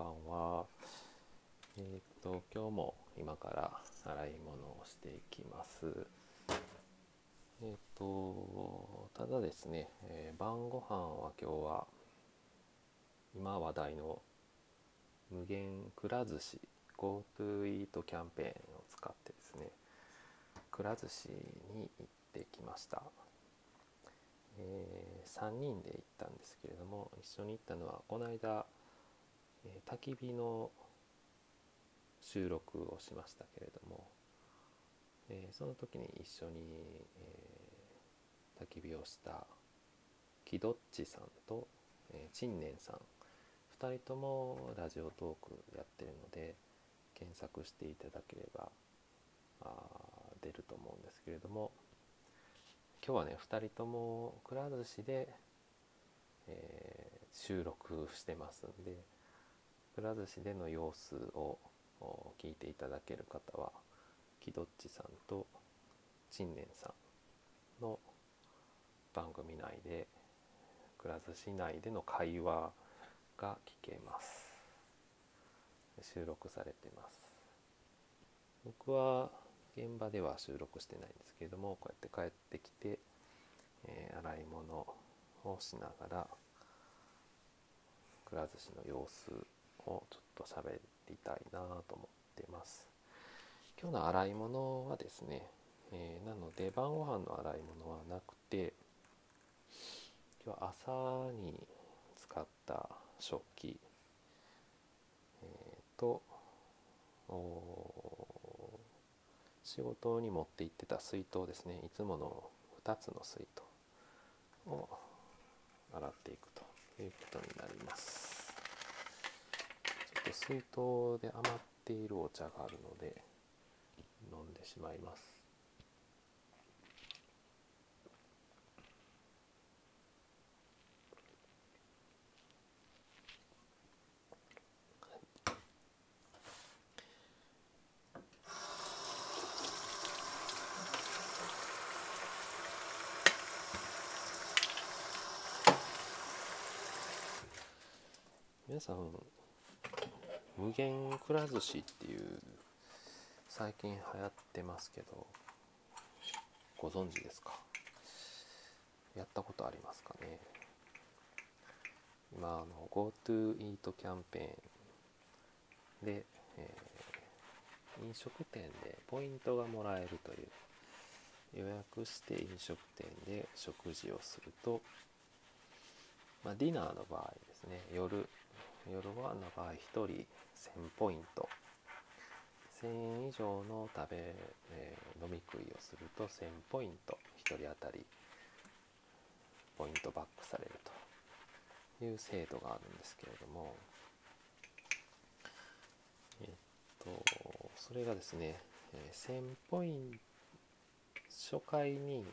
ばんは。今日も今から洗い物をしていきます。ただですね、晩ご飯は今日は今話題の無限くら寿司 Go to Eat キャンペーンを使ってですね、くら寿司に行ってきました。3人で行ったんですけれども、一緒に行ったのはこの間、焚き火の収録をしましたけれども、その時に一緒に、焚き火をしたキドッチさんと、チンネンさん、2人ともラジオトークやってるので検索していただければ出ると思うんですけれども、今日はね2人ともくら寿司で、収録してますんで、くら寿司での様子を聞いていただける方はキドッチさんとチンネンさんの番組内でくら寿司内での会話が聞けます。収録されてます。僕は現場では収録してないんですけれども、こうやって帰ってきて、洗い物をしながらくら寿司の様子をちょっと喋りたいなと思ってます。今日の洗い物はですね、なので晩ご飯の洗い物はなくて、今日朝に使った食器、仕事に持って行ってた水筒ですね、いつもの2つの水筒を洗っていくということになります。ちょっと水筒で余っているお茶があるので飲んでしまいます。皆さん、無限くら寿司っていう最近流行ってますけど、ご存知ですか？やったことありますかね？今Go to Eat キャンペーンで、飲食店でポイントがもらえるという、予約して飲食店で食事をすると、ディナーの場合ですね、夜はの場合1人1000ポイント、1000円以上の飲み食いをすると1000ポイント、1人当たりポイントバックされるという制度があるんですけれども、それがですね、1000ポイント、初回に飲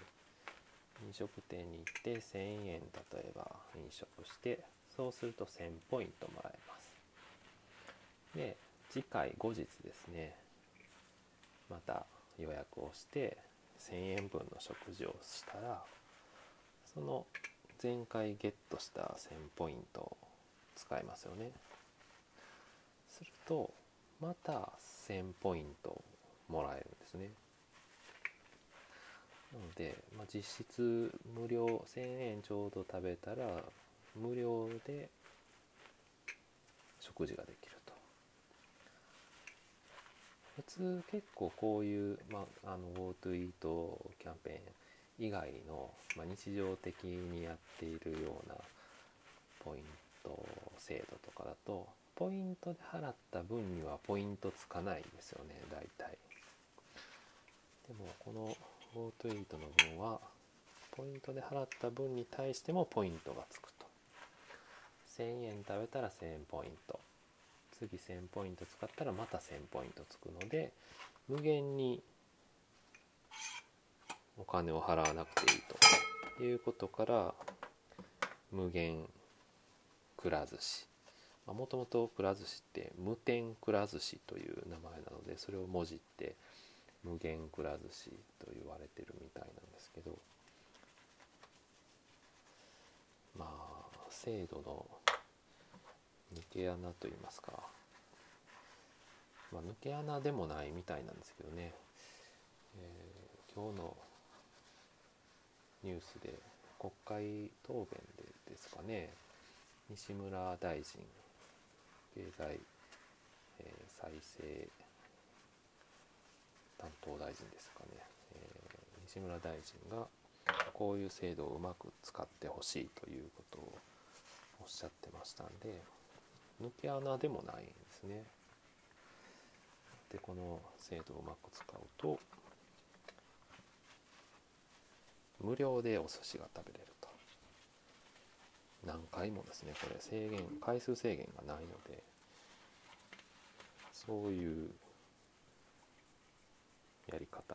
食店に行って1000円例えば飲食して、そうすると1000ポイントもらえます。で、次回後日ですね、また予約をして1000円分の食事をしたら、その前回ゲットした1000ポイントを使いますよね。するとまた1000ポイントもらえるんですね。なので、実質無料、1000円ちょうど食べたら無料で食事ができると。普通結構こういう、Go to Eat キャンペーン以外の、日常的にやっているようなポイント制度とかだと、ポイントで払った分にはポイントつかないですよね、大体。でもこのGo to Eat の分はポイントで払った分に対してもポイントがつくと。1000円食べたら1000ポイント、次1000ポイント使ったらまた1000ポイントつくので、無限にお金を払わなくていいということから、無限くら寿司、もともとくら寿司って無点くら寿司という名前なので、それをもじって無限くら寿司と言われてるみたいなんですけど、制度の似てけ穴といいますか、まあ、抜け穴でもないみたいなんですけどね、今日のニュースで国会答弁でですかね、西村大臣経済、再生担当大臣ですかね、西村大臣がこういう制度をうまく使ってほしいということをおっしゃってましたんで、抜け穴でもないんですね。で、この制度をうまく使うと無料でお寿司が食べれると。何回もですね、これ制限、回数制限がないので、そういうやり方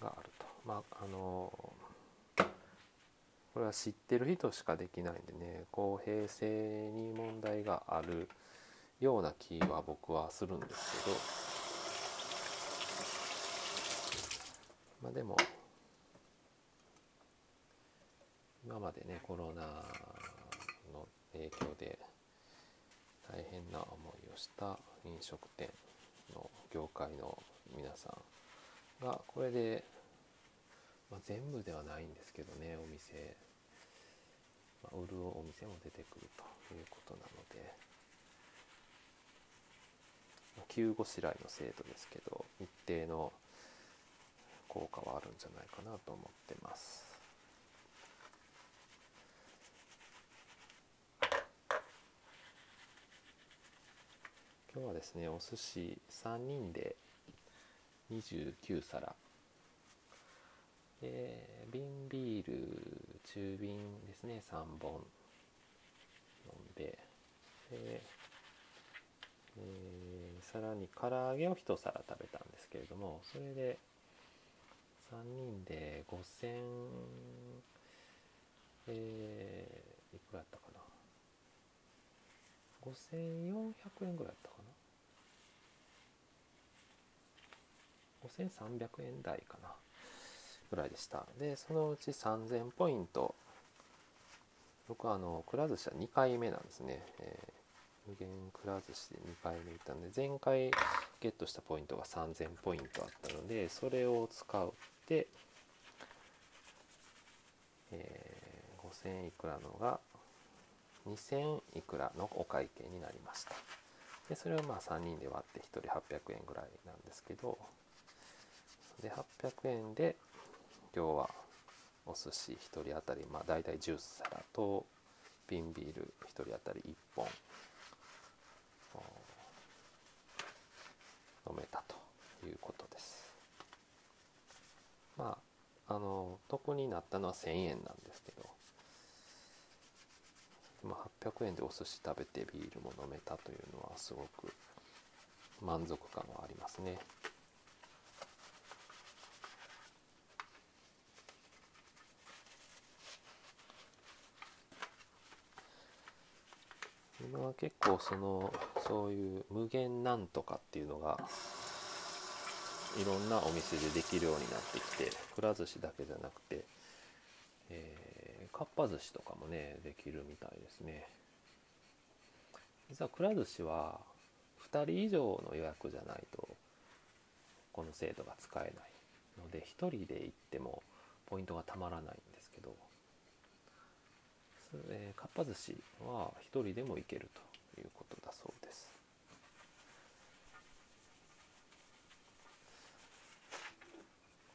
があると。まあこれは知ってる人しかできないんでね、公平性に問題があるような気は僕はするんですけど、まあでも今までね、コロナの影響で大変な思いをした飲食店の業界の皆さんがこれで、まあ、全部ではないんですけどね、お店、まあ、売るお店も出てくるということなので、急ごしらいの制度ですけど、一定の効果はあるんじゃないかなと思ってます。今日はですね、お寿司3人で29皿。で、瓶ビール、中瓶ですね、3本飲んで、さらに唐揚げを1皿食べたんですけれども、それで3人で5000、いくらだったかな、5400円ぐらいだったかな、5300円台かなぐらいでした。で、そのうち3000ポイント、僕はくら寿司は2回目なんですね、無限くら寿司で2回目行ったので、前回ゲットしたポイントが3000ポイントあったので、それを使って、5000いくらのが2000いくらのお会計になりました。で、それをまあ3人で割って1人800円ぐらいなんですけど、で800円で今日はお寿司1人当たり、まあだいたい10皿と瓶ビール1人当たり1本飲めたということです。まあ得になったのは1000円なんですけど、まあ800円でお寿司食べてビールも飲めたというのはすごく満足感はありますね。今結構そういう無限なんとかっていうのがいろんなお店でできるようになってきて、くら寿司だけじゃなくて、かっぱ寿司とかもねできるみたいですね。実はくら寿司は2人以上の予約じゃないとこの制度が使えないので、1人で行ってもポイントがたまらないんですけど、かっぱ寿司は1人でも行けるということだそうです。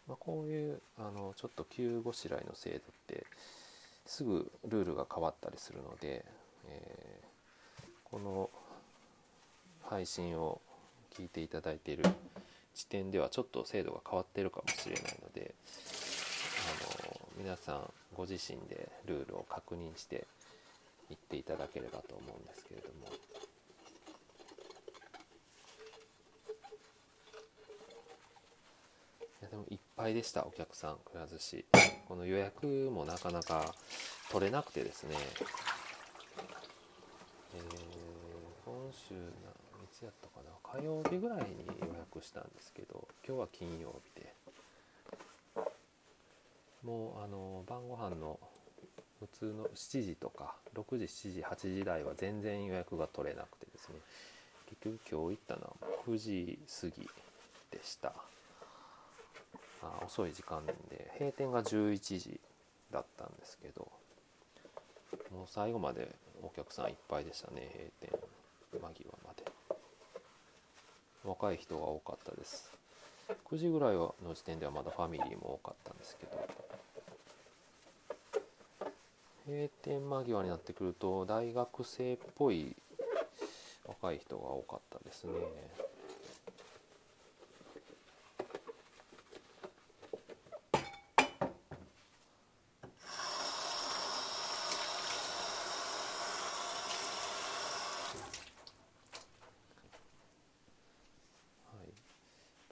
まあ、こういうちょっと急ごしらいの制度ってすぐルールが変わったりするので、この配信を聞いていただいている時点ではちょっと制度が変わっているかもしれないので、皆さんご自身でルールを確認していっていただければと思うんですけれども、いやでもいっぱいでした、お客さん、くら寿司。この予約もなかなか取れなくてですね、今週いつやったかな、火曜日ぐらいに予約したんですけど、今日は金曜日で、もう晩ご飯の普通の7時とか6時7時8時台は全然予約が取れなくてですね、結局今日行ったのは9時過ぎでした。遅い時間で閉店が11時だったんですけど、もう最後までお客さんいっぱいでしたね。閉店間際まで若い人が多かったです。9時ぐらいの時点ではまだファミリーも多かったんですけど、閉店間際になってくると大学生っぽい若い人が多かったですね。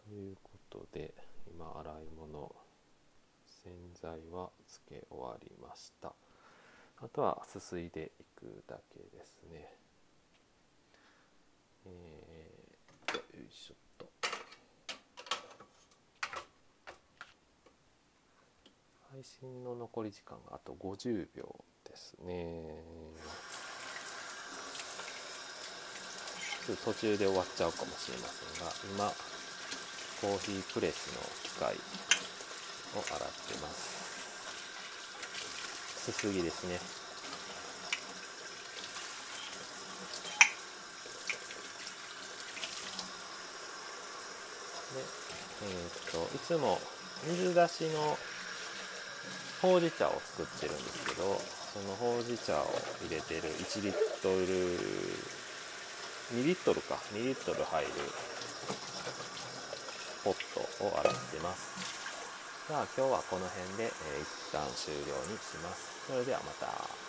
ということで、今洗い物、洗剤はつけ終わりました。あとはすすいでいくだけですね。よいしょっと。配信の残り時間があと50秒ですね。ちょっと途中で終わっちゃうかもしれませんが、今コーヒープレスの機械を洗ってます。すすぎですね。で、いつも水出しのほうじ茶を作ってるんですけど、そのほうじ茶を入れてる1リットル2リットルか2リットル入るポットを洗ってます。じゃあ今日はこの辺で一旦終了にします。それではまた。